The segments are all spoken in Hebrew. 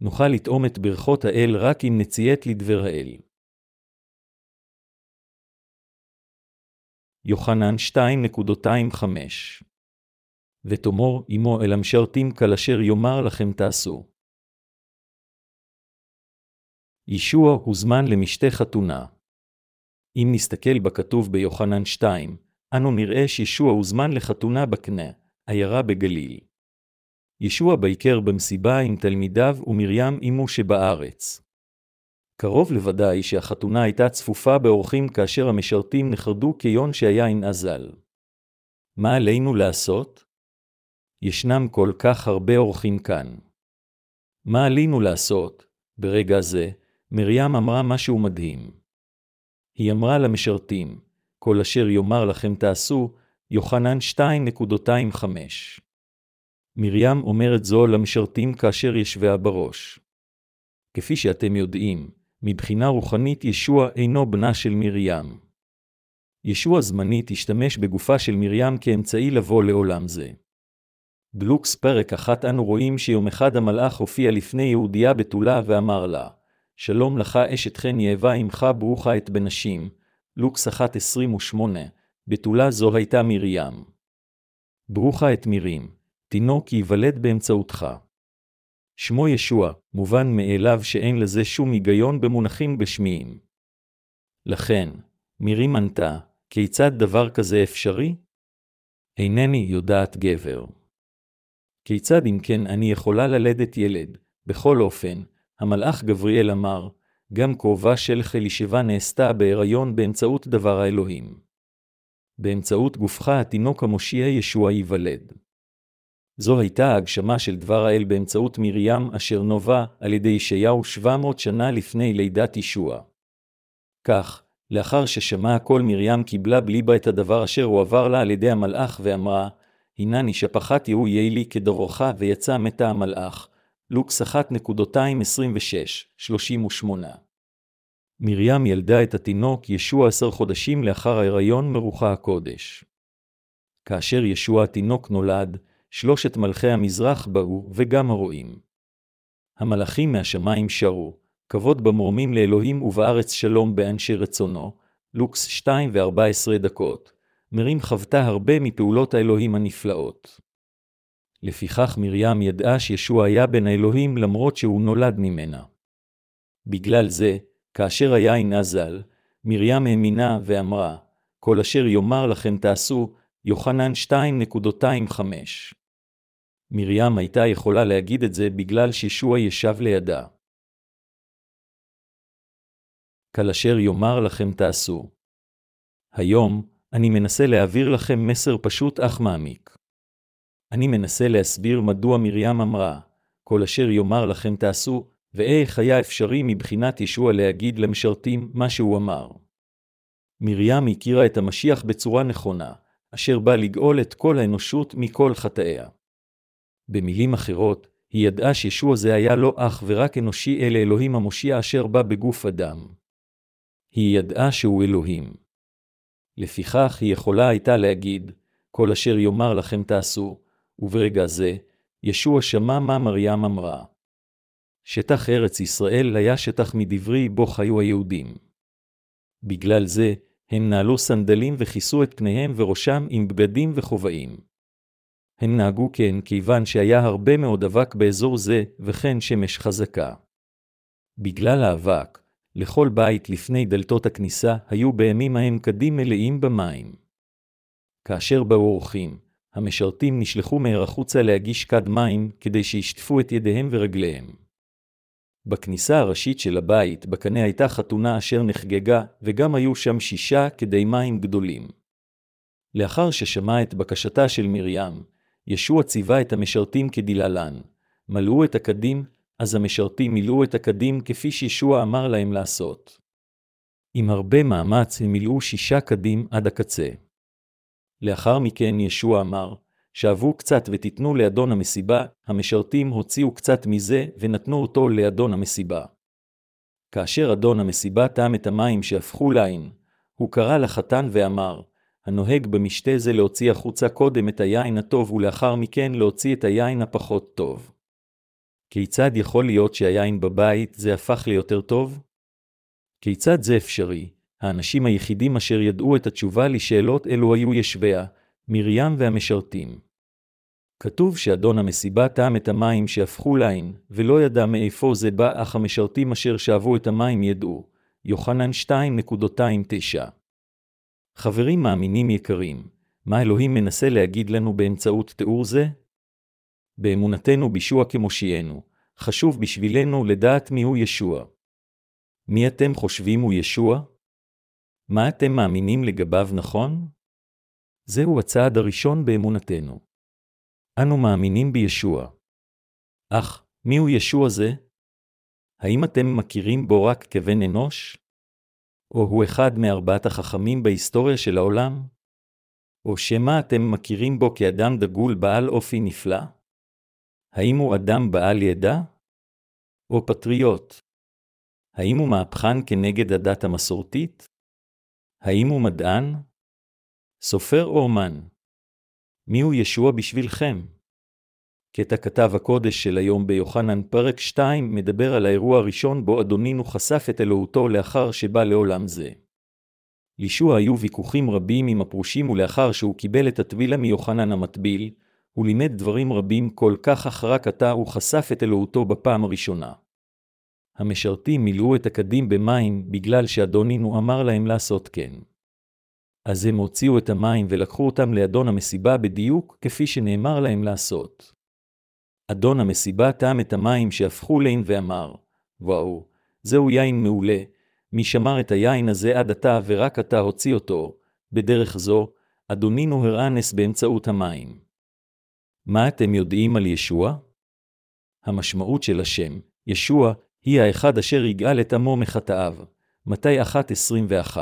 נוכל לטעום את ברכות האל רק אם נציית לדבר האל. יוחנן 2.25 ותאמר אמו אל המשרתים כל אשר יאמר לכם תעשו. ישוע הוזמן למשתה חתונה. אם נסתכל בכתוב ביוחנן 2, אנו נראה שישוע הוזמן לחתונה בקנה, עיירה בגליל. ישוע ביקר במסיבה עם תלמידיו ומרים אמו שבארץ. קרוב לוודאי שהחתונה הייתה צפופה באורחים כאשר המשרתים נחרדו כיון שהיין אזל. מה עלינו לעשות? ישנם כל כך הרבה אורחים כאן. מה עלינו לעשות? ברגע זה, מרים אמרה משהו מדהים. היא אמרה למשרתים, כל אשר יאמר לכם תעשו, יוחנן 2.25. מרים אומרת זו למשרתים כאשר ישבה בראש. כפי שאתם יודעים, מבחינה רוחנית ישוע אינו בנה של מרים. ישוע זמנית השתמש בגופה של מרים כאמצעי לבוא לעולם זה. בלוקס פרק 1 אנו רואים שיום אחד המלאך הופיע לפני יהודיה בתולה ואמר לה, שלום לך אשת חן יאבה עמך ברוכה את בנשים, לוקס 1.28, בתולה זו הייתה מרים. ברוכה את מרים, תינוק ייוולד באמצעותך. שמו ישוע, מובן מאליו שאין לזה שום היגיון במונחים בשמיים. לכן, מרים ענתה, כיצד דבר כזה אפשרי? אינני יודעת גבר. כיצד אם כן אני יכולה ללדת ילד? בכל אופן, המלאך גבריאל אמר, גם כהובה של חלישבה נעשתה בהיריון באמצעות דבר האלוהים. באמצעות גופך התינוק המושיע ישוע ייוולד. זו הייתה ההגשמה של דבר האל באמצעות מרים אשר נובע על ידי ישעיהו 700 שנה לפני לידת ישוע. כך, לאחר ששמעה הקול מרים קיבלה בליבה את הדבר אשר הועבר לה על ידי המלאך ואמרה, הנה נשפחת יהוא יהי לי כדברך ויצא מתה המלאך, לוקס 1.226-38. מרים ילדה את התינוק ישוע 10 חודשים לאחר ההיריון מרוחה הקודש. כאשר ישוע התינוק נולד, 3 מלכי המזרח באו וגם הרועים. המלאכים מהשמיים שרו, כבוד במורמים לאלוהים ובארץ שלום באנשי רצונו, לוקס 2:14. מרים חוותה הרבה מפעולות האלוהים הנפלאות. לפיכך מרים ידעה שישוע היה בן האלוהים למרות שהוא נולד ממנה. בגלל זה, כאשר היין אזל, מרים האמינה ואמרה, כל אשר יאמר לכם תעשו, יוחנן 2.25. מרים הייתה יכולה להגיד את זה בגלל שישוע ישב לידה. כל אשר יאמר לכם תעשו. היום, אני מנסה להעביר לכם מסר פשוט אך מעמיק. אני מנסה להסביר מדוע מרים אמרה, כל אשר יאמר לכם תעשו, ואיך היה אפשרי מבחינת ישוע להגיד למשרתים מה שהוא אמר. מרים הכירה את המשיח בצורה נכונה, אשר בא לגאול את כל האנושות מכל חטאיה. במילים אחרות, היא ידעה שישוע זה היה לא אך ורק אנושי אלא אלוהים המושיע אשר בא בגוף אדם. היא ידעה שהוא אלוהים. לפיכך היא יכולה הייתה להגיד, כל אשר יאמר לכם תעשו, וברגע זה, ישוע שמע מה מרים אמרה. שטח ארץ ישראל היה שטח מדברי בו חיו היהודים. בגלל זה, הם נעלו סנדלים וכיסו את פניהם וראשם עם בגדים וחובעים. הם נהגו כן כיוון שהיה הרבה מאוד אבק באזור זה וכן שמש חזקה. בגלל האבק, לכל בית לפני דלתות הכניסה היו בימים ההם קדים מלאים במים. כאשר באו אורחים, המשרתים נשלחו מהרחוצה להגיש קד מים כדי שישטפו את ידיהם ורגליהם. בכניסה הראשית של הבית בקנה הייתה חתונה אשר נחגגה וגם היו שם 6 כדי מים גדולים. לאחר ששמע את בקשתה של מרים, ישוע ציווה את המשרתים כדלהלן, מלאו את הקדים, אז המשרתים מילאו את הקדים כפי שישוע אמר להם לעשות. עם הרבה מאמץ הם מילאו 6 קדים עד הקצה. לאחר מכן ישוע אמר, שאבו קצת ותיתנו לאדון המסיבה, המשרתים הוציאו קצת מזה ונתנו אותו לאדון המסיבה. כאשר אדון המסיבה טעם את המים שהפכו ליין, הוא קרא לחתן ואמר, הנוהג במשתה זה להוציא החוצה קודם את היין הטוב ולאחר מכן להוציא את היין הפחות טוב. כיצד יכול להיות שהיין בבית זה הפך ליותר טוב? כיצד זה אפשרי? האנשים היחידים אשר ידעו את התשובה לשאלות אלו היו ישביה, מרים והמשרתים. כתוב שאדון המסיבה טעם את המים שהפכו ליין, ולא ידע מאיפה זה בא, אך המשרתים אשר שאבו את המים ידעו. יוחנן 2:29. חברים מאמינים יקרים, מה אלוהים מנסה להגיד לנו באמצעות תיאור זה? באמונתנו בישוע כמושיענו, חשוב בשבילנו לדעת מיהו ישוע. מי אתם חושבים הוא ישוע? מה אתם מאמינים לגביו נכון? זהו הצעד הראשון באמונתנו. אנו מאמינים בישוע. אך, מיהו ישוע זה? האם אתם מכירים בו רק כבן אנוש? או הוא אחד מארבעת החכמים בהיסטוריה של העולם? או שמה אתם מכירים בו כאדם דגול בעל אופי נפלא? האם הוא אדם בעל ידע? או פטריוט? האם הוא מהפכן כנגד הדת המסורתית? האם הוא מדען? סופר או אומן? מי הוא ישוע בשבילכם? קטע כתב הקודש של היום ביוחנן פרק 2 מדבר על האירוע הראשון בו אדונינו חשף את אלוהותו לאחר שבא לעולם זה. לישוע היו ויכוחים רבים עם הפרושים, ולאחר שהוא קיבל את הטבילה מיוחנן המטביל, הוא לימד דברים רבים כל כך, אך רק עתה הוא חשף את אלוהותו בפעם הראשונה. המשרתים מילאו את הקדים במים בגלל שאדונינו אמר להם לעשות כן. אז הם הוציאו את המים ולקחו אותם לאדון המסיבה בדיוק כפי שנאמר להם לעשות. אדון המסיבה טעם את המים שהפכו ליין ואמר, וואו, זהו יין מעולה, מי שמר את היין הזה עד עתה ורק עתה הוציא אותו. בדרך זו, אדונינו הראה נס באמצעות המים. מה אתם יודעים על ישוע? המשמעות של השם, ישוע, היא האחד אשר יגאל את עמו מחטאיו. מתי 1:21.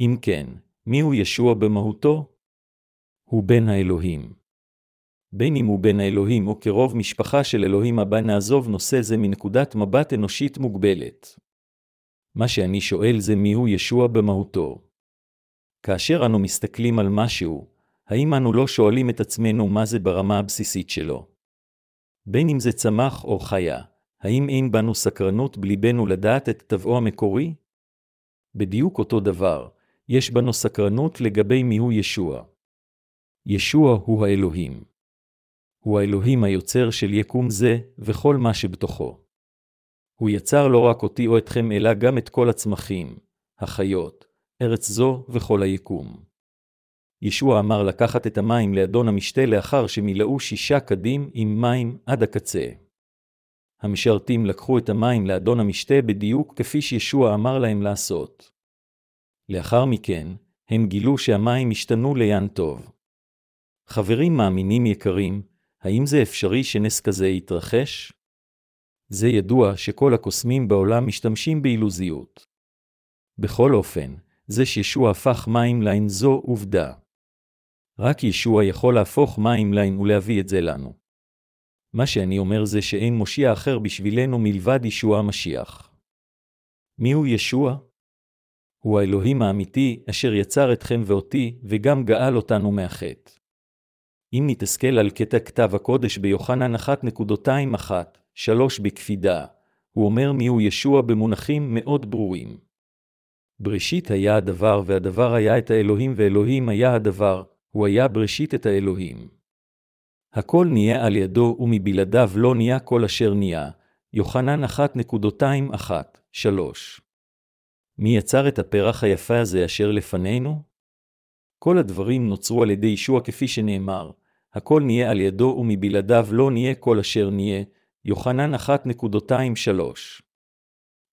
אם כן, מי הוא ישוע במהותו? הוא בן האלוהים. בין אם הוא בן האלוהים או כרוב משפחה של אלוהים הבא, נעזוב נושא זה מנקודת מבט אנושית מוגבלת. מה שאני שואל זה מי הוא ישוע במהותו. כאשר אנו מסתכלים על משהו, האם אנו לא שואלים את עצמנו מה זה ברמה הבסיסית שלו? בין אם זה צמח או חיה, האם אין בנו סקרנות בליבנו לדעת את טבעו המקורי? בדיוק אותו דבר, יש בנו סקרנות לגבי מיהו ישוע. ישוע הוא האלוהים. הוא האלוהים היוצר של יקום זה וכל מה שבתוכו. הוא יצר לא רק אותי או אתכם, אלא גם את כל הצמחים, החיות, ארץ זו וכל היקום. ישוע אמר לקחת את המים לאדון המשתה לאחר שמילאו 6 קדים עם מים עד הקצה. המשרתים לקחו את המים לאדון המשתה בדיוק כפי שישוע אמר להם לעשות. לאחר מכן, הם גילו שהמים השתנו ליין טוב. חברים מאמינים יקרים, האם זה אפשרי שנס כזה יתרחש? זה ידוע שכל הקוסמים בעולם משתמשים באילוזיות. בכל אופן, זה שישוע הפך מים ליין זו עובדה. רק ישוע יכול להפוך מים ליין ולהביא את זה לנו. מה שאני אומר זה שאין מושיע אחר בשבילנו מלבד ישוע המשיח. מי הוא ישוע? הוא האלוהים האמיתי אשר יצר אתכם ואותי וגם גאל אותנו מהחטא. אם נתסכל על קטע כתב הקודש ביוחנן 1:21-3 בקפידה, הוא אומר מי הוא ישוע במונחים מאוד ברורים. בראשית היה הדבר, והדבר היה את האלוהים, ואלוהים היה הדבר, הוא היה בראשית את האלוהים. הכל נהיה על ידו, ומבלעדיו לא נהיה כל אשר נהיה. יוחנן 1:21-3. מי יצר את הפרח היפה הזה אשר לפנינו? כל הדברים נוצרו על ידי ישוע כפי שנאמר, הכל נהיה על ידו ומבלעדיו לא נהיה כל אשר נהיה. יוחנן 1:23.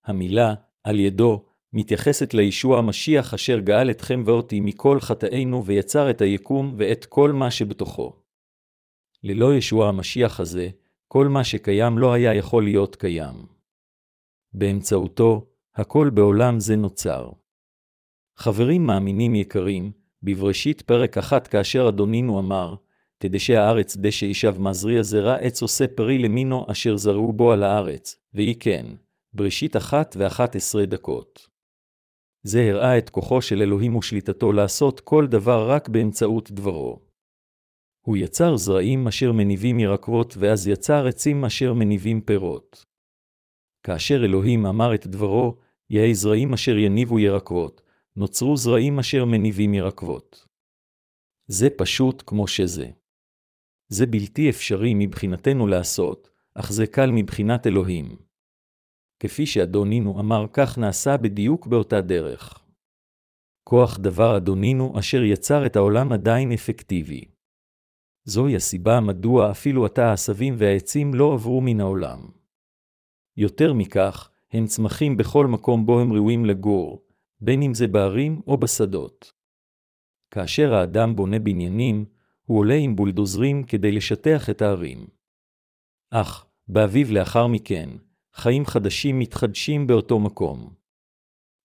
המילה על ידו מתייחסת לישוע המשיח אשר גאל אתכם ואותי מכל חטאינו ויצר את היקום ואת כל מה שבתוכו. ללא ישוע המשיח הזה, כל מה שקיים לא היה יכול להיות קיים. באמצעותו, הכל בעולם זה נוצר. חברים מאמינים יקרים, בבראשית פרק 1 כאשר אדונינו אמר, תדשא הארץ דשא ישב מזריע זרע עץ עושה פרי למינו אשר זרעו בו על הארץ, והיא כן, בראשית 1:11. זה הראה את כוחו של אלוהים ושליטתו לעשות כל דבר רק באמצעות דברו. הוא יצר זרעים אשר מניבים ירקות, ואז יצר עצים אשר מניבים פירות. כאשר אלוהים אמר את דברו, יהי זרעים אשר יניבו ירקות, נוצרו זרעים אשר מניבים ירקות. זה פשוט כמו שזה. זה בלתי אפשרי מבחינתנו לעשות, אך זה קל מבחינת אלוהים. כפי שאדונינו אמר, כך נעשה בדיוק באותה דרך. כוח דבר אדונינו אשר יצר את העולם עדיין אפקטיבי. זוהי הסיבה מדוע אפילו עתה העשבים והעצים לא עברו מן העולם. יותר מכך, הם צמחים בכל מקום בו הם ראויים לגור, בין אם זה בערים או בשדות. כאשר האדם בונה בניינים, הוא עולה עם בולדוזרים כדי לשטח את הערים. אך, באביב לאחר מכן, חיים חדשים מתחדשים באותו מקום.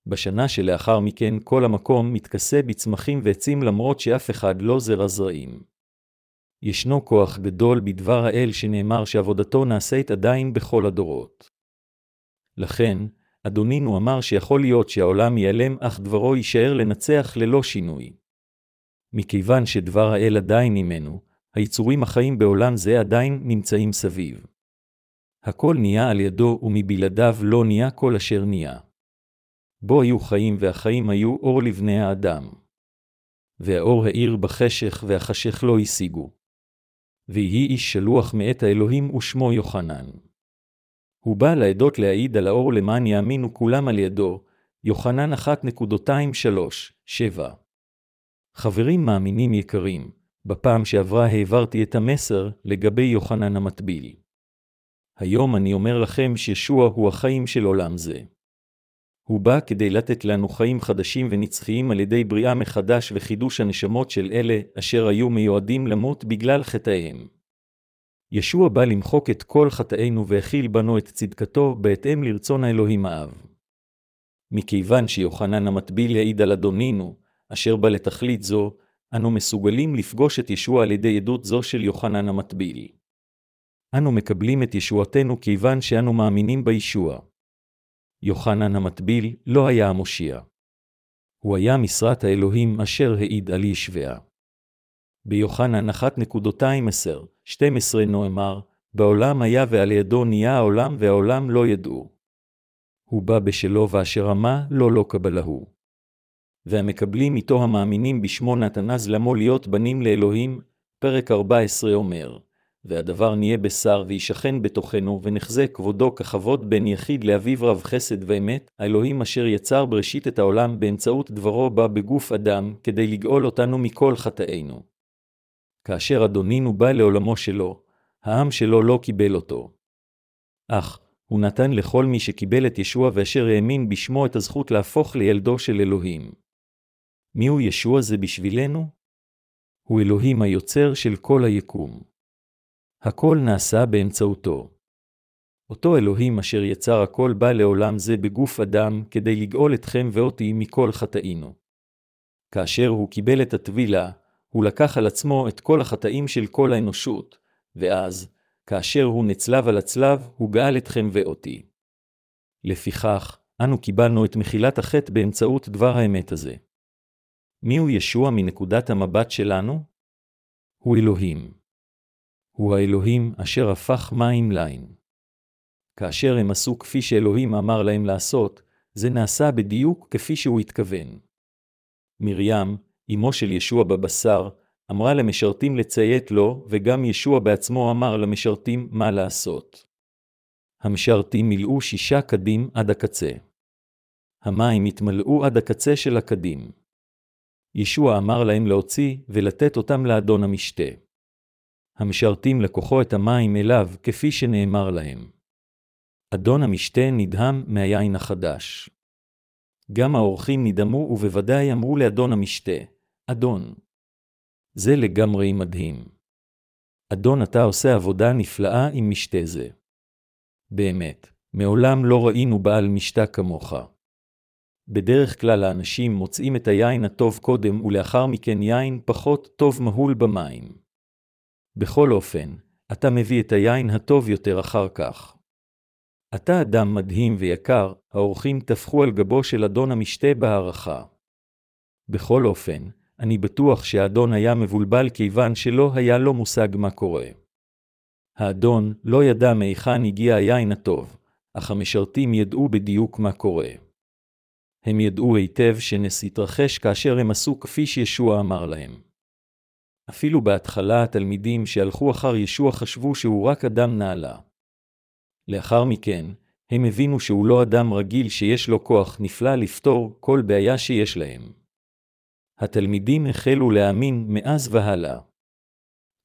בשנה שלאחר מכן כל המקום מתכסה בצמחים ועצים למרות שאף אחד לא זרע זרעים. ישנו כוח גדול בדבר האל שנאמר שעבודתו נעשית עדיין בכל הדורות. לכן, אדונינו אמר שיכול להיות שהעולם ייעלם אך דברו יישאר לנצח ללא שינוי. מכיוון שדבר האל עדיין עימנו, היצורים החיים בעולם זה עדיין נמצאים סביב. הכל נהיה על ידו ומבלעדיו לא נהיה כל אשר נהיה. בו היו חיים והחיים היו אור לבני האדם. והאור האיר בחשך והחשך לא השיגו. ויהי איש שלוח מאת האלוהים ושמו יוחנן. הוא בא לעדות להעיד על האור למען יאמינו כולם על ידו, יוחנן 1:2-3-7. חברים מאמינים יקרים, בפעם שעברה העברתי את המסר לגבי יוחנן המטביל. היום אני אומר לכם שישוע הוא החיים של עולם זה. הוא בא כדי לתת לנו חיים חדשים ונצחיים על ידי בריאה מחדש וחידוש הנשמות של אלה אשר היו מיועדים למות בגלל חטאיהם. ישוע בא למחוק את כל חטאינו והכיל בנו את צדקתו בהתאם לרצון האלוהים האב. מכיוון שיוחנן המטביל העיד על אדונינו, אשר בא לתכלית זו, אנו מסוגלים לפגוש את ישוע על ידי עדות זו של יוחנן המטביל. אנו מקבלים את ישועתנו כיוון שאנו מאמינים בישוע. יוחנן המטביל לא היה המושיע. הוא היה משרת האלוהים אשר העיד על ישוע. ביוחנן 1:2-12 נאמר, בעולם היה ועל ידו נהיה העולם והעולם לא ידעו. הוא בא בשלו ואשר עמה לא קבלהו. והמקבלים איתו המאמינים בשמו נתן אז למו להיות בנים לאלוהים, פרק 14 אומר. והדבר נהיה בשר וישכן בתוכנו ונחזה כבודו ככבוד בין יחיד לאביו רב חסד ואמת, האלוהים אשר יצר בראשית את העולם באמצעות דברו בא בגוף אדם כדי לגאול אותנו מכל חטאינו. כאשר אדונינו בא לעולמו שלו, העם שלו לא קיבל אותו. אך, הוא נתן לכל מי שקיבל את ישוע ואשר האמין בשמו את הזכות להפוך לילדו של אלוהים. מיהו ישוע זה בשבילנו? הוא אלוהים היוצר של כל היקום. הכל נעשה באמצעותו. אותו אלוהים אשר יצר הכל בא לעולם זה בגוף אדם כדי לגאול אתכם ואותי מכל חטאינו. כאשר הוא קיבל את הטבילה, הוא לקח על עצמו את כל החטאים של כל האנושות, ואז, כאשר הוא נצלב על הצלב, הוא גאל אתכם ואותי. לפיכך, אנו קיבלנו את מחילת החטא באמצעות דבר האמת הזה. מיהו ישוע מנקודת המבט שלנו? הוא אלוהים. הוא האלוהים אשר הפך מים לין. כאשר הם עשו כפי שאלוהים אמר להם לעשות, זה נעשה בדיוק כפי שהוא התכוון. מרים, אמו של ישוע בבשר, אמרה למשרתים לציית לו, וגם ישוע בעצמו אמר למשרתים מה לעשות. המשרתים מילאו 6 קדים עד הקצה. המים התמלאו עד הקצה של הקדים. ישוע אמר להם להוציא ולתת אותם לאדון המשתה. המשרתים לקחו את המים אליו כפי שנאמר להם. אדון המשתה נדהם מהיין החדש. גם האורחים נדהמו ובוודאי אמרו לאדון המשתה, אדון. זה לגמרי מדהים. אדון אתה עושה עבודה נפלאה עם משתה זה. באמת, מעולם לא ראינו בעל משתה כמוך. בדרך כלל האנשים מוצאים את היין הטוב קודם ולאחר מכן יין פחות טוב מהול במים. בכל אופן, אתה מביא את היין הטוב יותר אחר כך. אתה אדם מדהים ויקר, האורחים תפחו על גבו של אדון המשתה בהערכה. בכל אופן, אני בטוח שהאדון היה מבולבל כיוון שלא היה לו מושג מה קורה. האדון לא ידע מאיכן הגיע היין הטוב, אך המשרתים ידעו בדיוק מה קורה. הם ידעו היטב שנס התרחש כאשר הם עשו כפי שישוע אמר להם. אפילו בהתחלה התלמידים שהלכו אחר ישוע חשבו שהוא רק אדם נעלה. לאחר מכן, הם הבינו שהוא לא אדם רגיל שיש לו כוח נפלא לפתור כל בעיה שיש להם. התלמידים החלו להאמין מאז והלאה.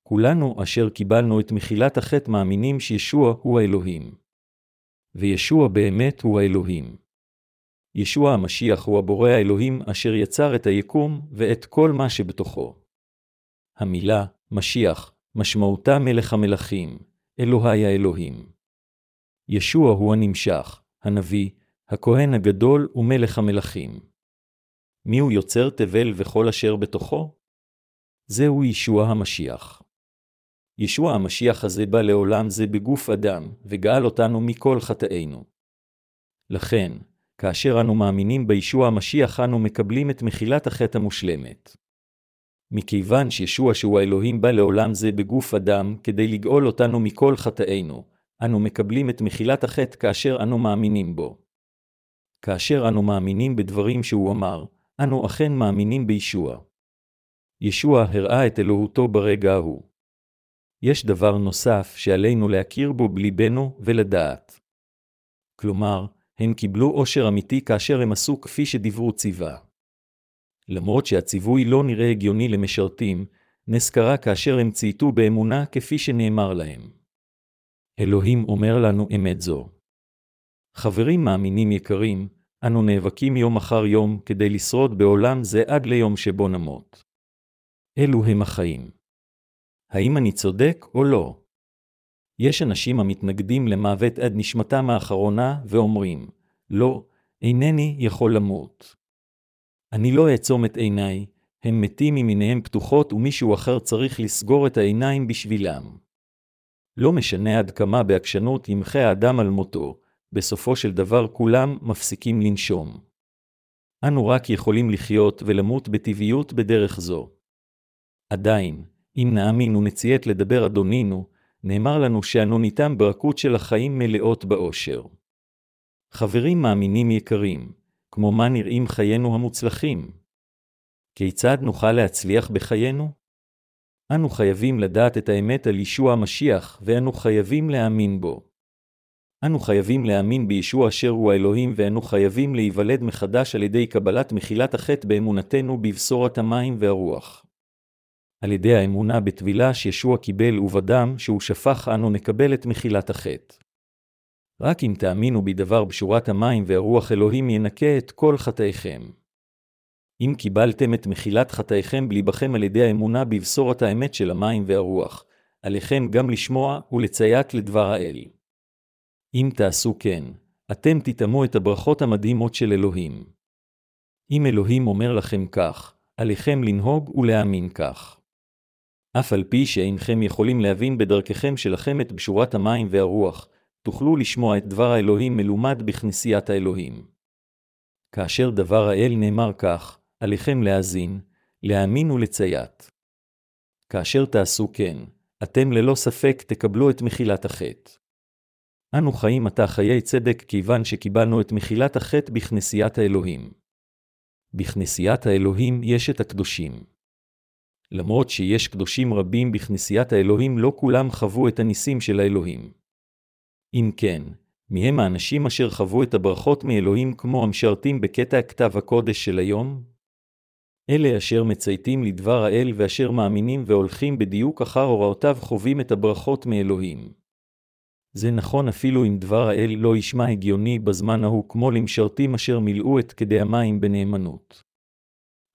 כולנו אשר קיבלנו את מחילת החטא מאמינים שישוע הוא האלוהים. וישוע באמת הוא האלוהים. ישוע המשיח הוא הבורא האלוהים אשר יצר את היקום ואת כל מה שבתוכו. המילה משיח משמעותה מלך המלכים, אלוהי האלוהים. ישוע הוא הנמשח, הנביא, הכהן הגדול ומלך המלכים. מי הוא יוצר תבל וכל אשר בתוכו? זהו ישוע המשיח. ישוע המשיח הזה בא לעולם זה בגוף אדם וגאל אותנו מכל חטאינו. לכן, כאשר אנו מאמינים בישוע המשיח אנו מקבלים את מחילת החטא המושלמת. מכיוון שישוע שהוא האלוהים בא לעולם זה בגוף אדם כדי לגאול אותנו מכל חטאינו, אנו מקבלים את מחילת החטא כאשר אנו מאמינים בו. כאשר אנו מאמינים בדברים שהוא אמר, אנו אכן מאמינים בישוע. ישוע הראה את אלוהותו ברגע ההוא. יש דבר נוסף שעלינו להכיר בו בליבנו ולדעת. כלומר, הם קיבלו עושר אמיתי כאשר הם עשו כפי שדיברו ציווה. למרות שהציווי לא נראה הגיוני למשרתים, נס קרה כאשר הם צייתו באמונה כפי שנאמר להם. אלוהים אומר לנו אמת זו. חברים מאמינים יקרים, אנו נאבקים יום אחר יום כדי לשרוד בעולם זה עד ליום שבו נמות. אלו הם החיים. האם אני צודק או לא? יש אנשים המתנגדים למוות עד נשמתם האחרונה ואומרים, לא, אינני יכול למות. אני לא אעצום את עיניי, הם מתים עם עיניהם פתוחות ומישהו אחר צריך לסגור את העיניים בשבילם. לא משנה עד כמה בהקשנות ימחה האדם על מותו, בסופו של דבר כולם מפסיקים לנשום. אנו רק יכולים לחיות ולמות בטבעיות בדרך זו. עדיין, אם נאמין ונציית לדבר אדונינו, נאמר לנו שאנו ניתן ברכות של החיים מלאות באושר. חברים מאמינים יקרים, כמו מה נראים חיינו המוצלחים? כיצד נוכל להצליח בחיינו? אנו חייבים לדעת את האמת על ישוע המשיח ואנו חייבים להאמין בו. אנו חייבים להאמין בישוע אשר הוא האלוהים ואנו חייבים להיוולד מחדש על ידי קבלת מחילת החטא באמונתנו בבשורת המים והרוח. על ידי האמונה בתבילה שישוע קיבל ובדם שהוא שפך אנו נקבל את מחילת החטא. רק אם תאמינו בדבר בשורת המים והרוח אלוהים ינקה את כל חטאיכם. אם קיבלתם את מחילת חטאיכם בליבכם על ידי האמונה בבשורת האמת של המים והרוח, עליכם גם לשמוע ולציית לדבר האל. אם תעשו כן, אתם תטעמו את הברכות המדהימות של אלוהים. אם אלוהים אומר לכם כך, עליכם לנהוג ולהאמין כך. אף על פי שאינכם יכולים להבין בדרככם שלכם את בשורת המים והרוח, תוכלו לשמוע את דבר האלוהים מלומד בכנסיית האלוהים. כאשר דבר האל נאמר כך, עליכם להאזין, להאמין ולציית. כאשר תעשו כן, אתם ללא ספק תקבלו את מחילת החטא. אנו חיים עתה חיי צדק כיוון שקיבלנו את מחילת החטא בכנסיית האלוהים. בכנסיית האלוהים יש את הקדושים. למרות שיש קדושים רבים בכנסיית האלוהים לא כולם חוו את הניסים של האלוהים. אם כן, מיהם האנשים אשר חוו את הברכות מאלוהים כמו המשרתים בקטע כתב הקודש של היום? אלה אשר מצייתים לדבר האל ואשר מאמינים והולכים בדיוק אחר הוראותיו חווים את הברכות מאלוהים. זה נכון אפילו אם דבר האל לא ישמע הגיוני בזמן ההוא כמו למשרתים אשר מילאו את כדי המים בנאמנות.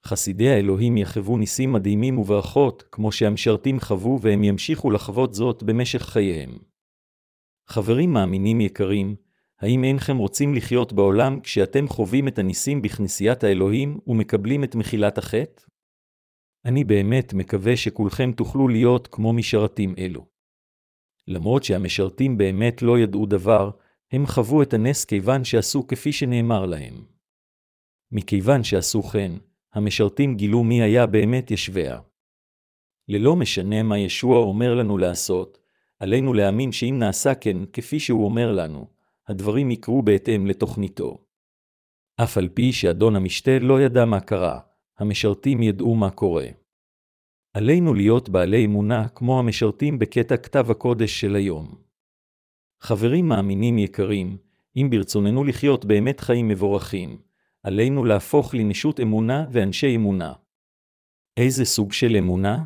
חסידי האלוהים יחוו ניסים מדהימים וברכות כמו שהמשרתים חוו והם ימשיכו לחוות זאת במשך חייהם. חברים מאמינים יקרים, האם אינכם רוצים לחיות בעולם כשאתם חווים את הניסים בכנסיית האלוהים ומקבלים את מחילת החטא? אני באמת מקווה שכולכם תוכלו להיות כמו משרתים אלו. למרות שהמשרתים באמת לא ידעו דבר, הם חוו את הנס כיוון שעשו כפי שנאמר להם. מכיוון שעשו כן, המשרתים גילו מי היה באמת ישוע. ללא משנה מה ישוע אומר לנו לעשות, עלינו להאמין שאם נעשה כן כפי שהוא אומר לנו, הדברים יקרו בהתאם לתוכניתו. אף על פי שאדון המשתה לא ידע מה קרה, המשרתים ידעו מה קורה. עלינו להיות בעלי אמונה כמו המשרתים בקטע כתב הקודש של היום. חברים מאמינים יקרים, אם ברצוננו לחיות באמת חיים מבורכים, עלינו להפוך לנשות אמונה ואנשי אמונה. איזה סוג של אמונה?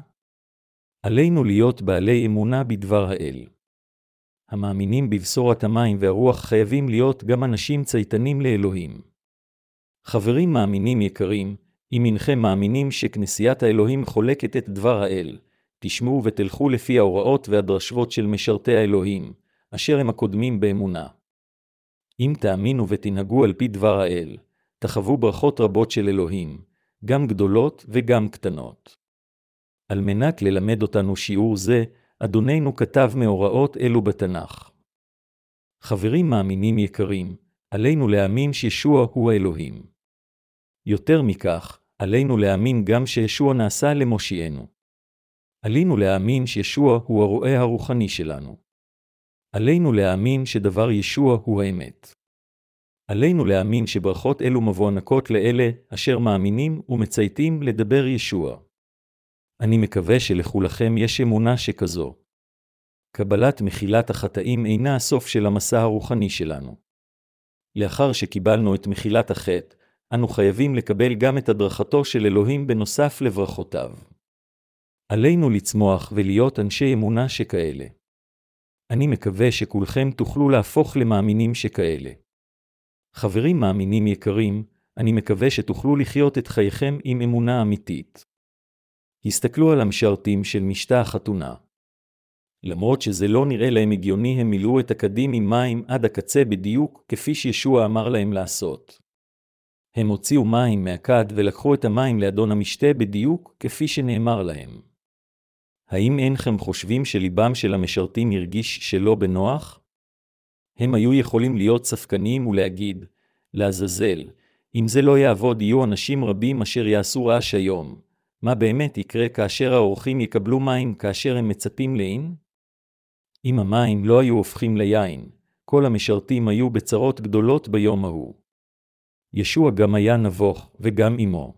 עלינו להיות בעלי אמונה בדבר האל. המאמינים בבשורת המים והרוח חייבים להיות גם אנשים צייתנים לאלוהים. חברים מאמינים יקרים, אם אינכם מאמינים שכנסיית האלוהים חולקת את דבר האל, תשמעו ותלכו לפי ההוראות והדרשבות של משרתי האלוהים, אשר הם הקודמים באמונה. אם תאמינו ותנהגו על פי דבר האל, תחוו ברכות רבות של אלוהים, גם גדולות וגם קטנות. על מנת ללמד אותנו שיעור זה, אדוננו כתב מהוראות אלו בתנ"ך. חברים מאמינים יקרים, עלינו להאמין שישוע הוא האלוהים. יותר מכך, עלינו להאמין גם שישוע נעשה למושיענו. עלינו להאמין שישוע הוא הרועה הרוחני שלנו. עלינו להאמין שדבר ישוע הוא האמת. עלינו להאמין שברכות אלו מבוענקות לאלה אשר מאמינים ומצייתים לדבר ישוע. אני מקווה שלכולכם יש אמונה שכזו. קבלת מחילת החטאים אינה הסוף של המסע הרוחני שלנו. לאחר שקיבלנו את מחילת החטא, אנו חייבים לקבל גם את הדרכתו של אלוהים בנוסף לברכותיו. עלינו לצמוח ולהיות אנשי אמונה שכאלה. אני מקווה שכולכם תוכלו להפוך למאמינים שכאלה. חברים מאמינים יקרים, אני מקווה שתוכלו לחיות את חייכם עם אמונה אמיתית. הסתכלו על המשרתים של משתה החתונה. למרות שזה לא נראה להם הגיוני, הם מילאו את הקדים עם מים עד הקצה בדיוק כפי שישוע אמר להם לעשות. הם הוציאו מים מהכד ולקחו את המים לאדון המשתה בדיוק כפי שנאמר להם. האם אינכם חושבים שליבם של המשרתים הרגיש שלא בנוח? הם היו יכולים להיות ספקנים ולהגיד, לעזאזל, אם זה לא יעבוד יהיו אנשים רבים אשר יעשו רעש היום. מה באמת יקרה כאשר האורחים יקבלו מים כאשר הם מצפים לאין? אם המים לא היו הופכים ליין, כל המשרתים היו בצרות גדולות ביום ההוא. ישוע גם היה נבוך וגם עמו.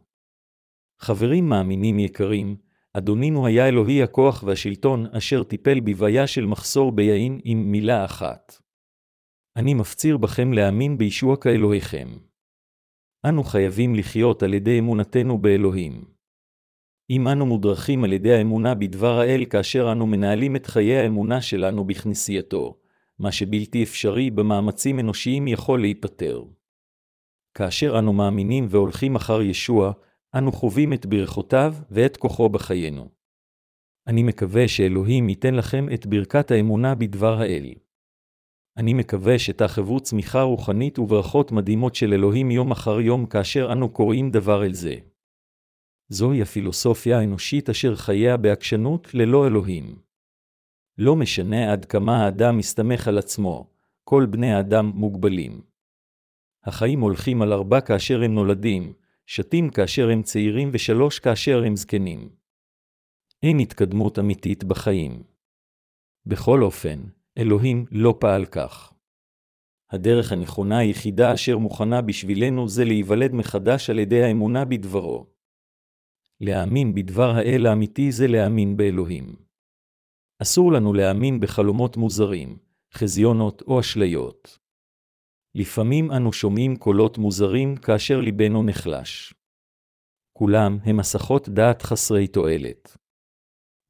חברים מאמינים יקרים, אדוננו היה אלוהי הכוח והשלטון אשר טיפל בבעיה של מחסור ביין עם מילה אחת. אני מפציר בכם להאמין בישוע כאלוהיכם. אנו חייבים לחיות על ידי אמונתנו באלוהים. אם אנו מודרכים על ידי האמונה בדבר האל כאשר אנו מנהלים את חיי האמונה שלנו בכנסייתו, מה שבלתי אפשרי במאמצים אנושיים יכול להיפטר. כאשר אנו מאמינים והולכים אחר ישוע, אנו חווים את ברכותיו ואת כוחו בחיינו. אני מקווה שאלוהים ייתן לכם את ברכת האמונה בדבר האל. אני מקווה שתחוו צמיחה רוחנית וברכות מדהימות של אלוהים יום אחר יום כאשר אנו קוראים דבר אל זה. זוהי הפילוסופיה האנושית אשר חייה בעקשנות ללא אלוהים. לא משנה עד כמה האדם מסתמך על עצמו, כל בני האדם מוגבלים. החיים הולכים על 4 כאשר הם נולדים, שתים כאשר הם צעירים ו3 כאשר הם זקנים. אין התקדמות אמיתית בחיים. בכל אופן, אלוהים לא פעל כך. הדרך הנכונה היחידה אשר מוכנה בשבילנו זה להיוולד מחדש על ידי האמונה בדברו. להאמין בדבר האל האמיתי זה להאמין באלוהים. אסור לנו להאמין בחלומות מוזרים, חזיונות או אשליות. לפעמים אנו שומעים קולות מוזרים כאשר ליבנו נחלש. כולם הם מסכות דעת חסרי תועלת.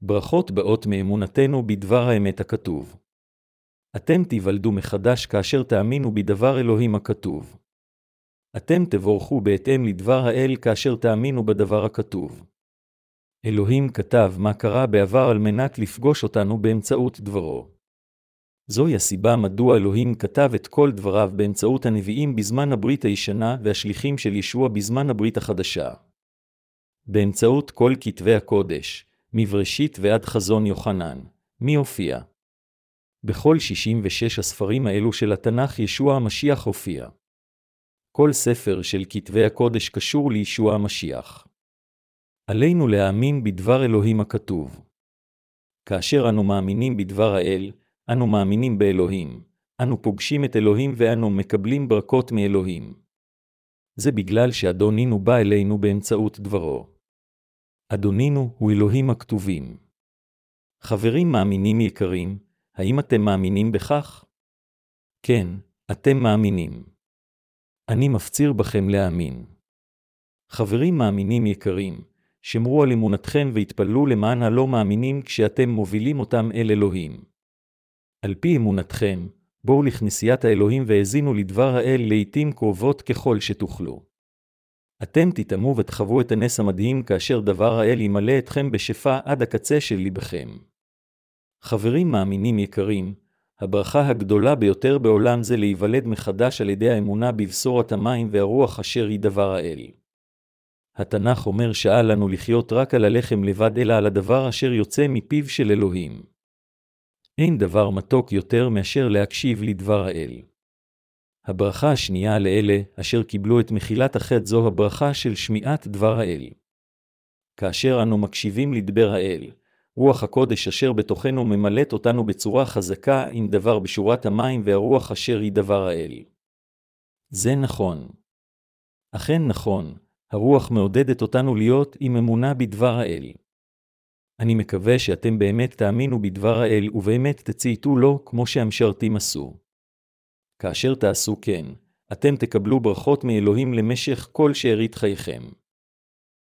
ברכות באות מאמונתנו בדבר האמת הכתוב. אתם תיוולדו מחדש כאשר תאמינו בדבר אלוהים הכתוב. אתם תבורכו בהתאם לדבר האל כאשר תאמינו בדבר הכתוב. אלוהים כתב מה קרה בעבר על מנת לפגוש אותנו באמצעות דברו. זוהי הסיבה מדוע אלוהים כתב את כל דבריו באמצעות הנביאים בזמן הברית הישנה והשליחים של ישוע בזמן הברית החדשה. באמצעות כל כתבי הקודש, מבראשית ועד חזון יוחנן, מי הופיע? בכל 66 הספרים האלו של התנ"ך ישוע המשיח הופיע. כל ספר של כתבי הקודש קשור לישוע המשיח. עלינו להאמין בדבר אלוהים הכתוב. כאשר אנו מאמינים בדבר האל, אנו מאמינים באלוהים, אנו פוגשים את אלוהים ואנו מקבלים ברכות מאלוהים. זה בגלל שאדונינו בא אלינו באמצעות דברו. אדונינו הוא אלוהים הכתובים. חברים מאמינים יקרים, האם אתם מאמינים בכך? כן, אתם מאמינים. אני מפציר בכם להאמין. חברים מאמינים יקרים, שמרו על אמונתכם והתפללו למען הלא מאמינים כשאתם מובילים אותם אל אלוהים. על פי אמונתכם, בואו לכנסיית האלוהים והאזינו לדבר האל לעתים קרובות ככל שתוכלו. אתם תתאמו ותחוו את הנס המדהים כאשר דבר האל ימלא אתכם בשפע עד הקצה של ליבכם. חברים מאמינים יקרים, הברכה הגדולה ביותר בעולם זה להיוולד מחדש על ידי האמונה בבשורת המים והרוח אשר היא דבר האל. התנ"ך אומר שאל לנו לחיות רק על הלחם לבד אלא על הדבר אשר יוצא מפיו של אלוהים. אין דבר מתוק יותר מאשר להקשיב לדבר האל. הברכה השנייה לאלה אשר קיבלו את מחילת החטא זו הברכה של שמיעת דבר האל. כאשר אנו מקשיבים לדבר האל, רוח הקודש אשר בתוכנו ממלאת אותנו בצורה חזקה עם דבר בשורת המים והרוח אשר היא דבר האל. זה נכון. אכן נכון, הרוח מעודדת אותנו להיות עם אמונה בדבר האל. אני מקווה שאתם באמת תאמינו בדבר האל ובאמת תצייתו לו כמו שהמשרתים עשו. כאשר תעשו כן, אתם תקבלו ברכות מאלוהים למשך כל שארית חייכם.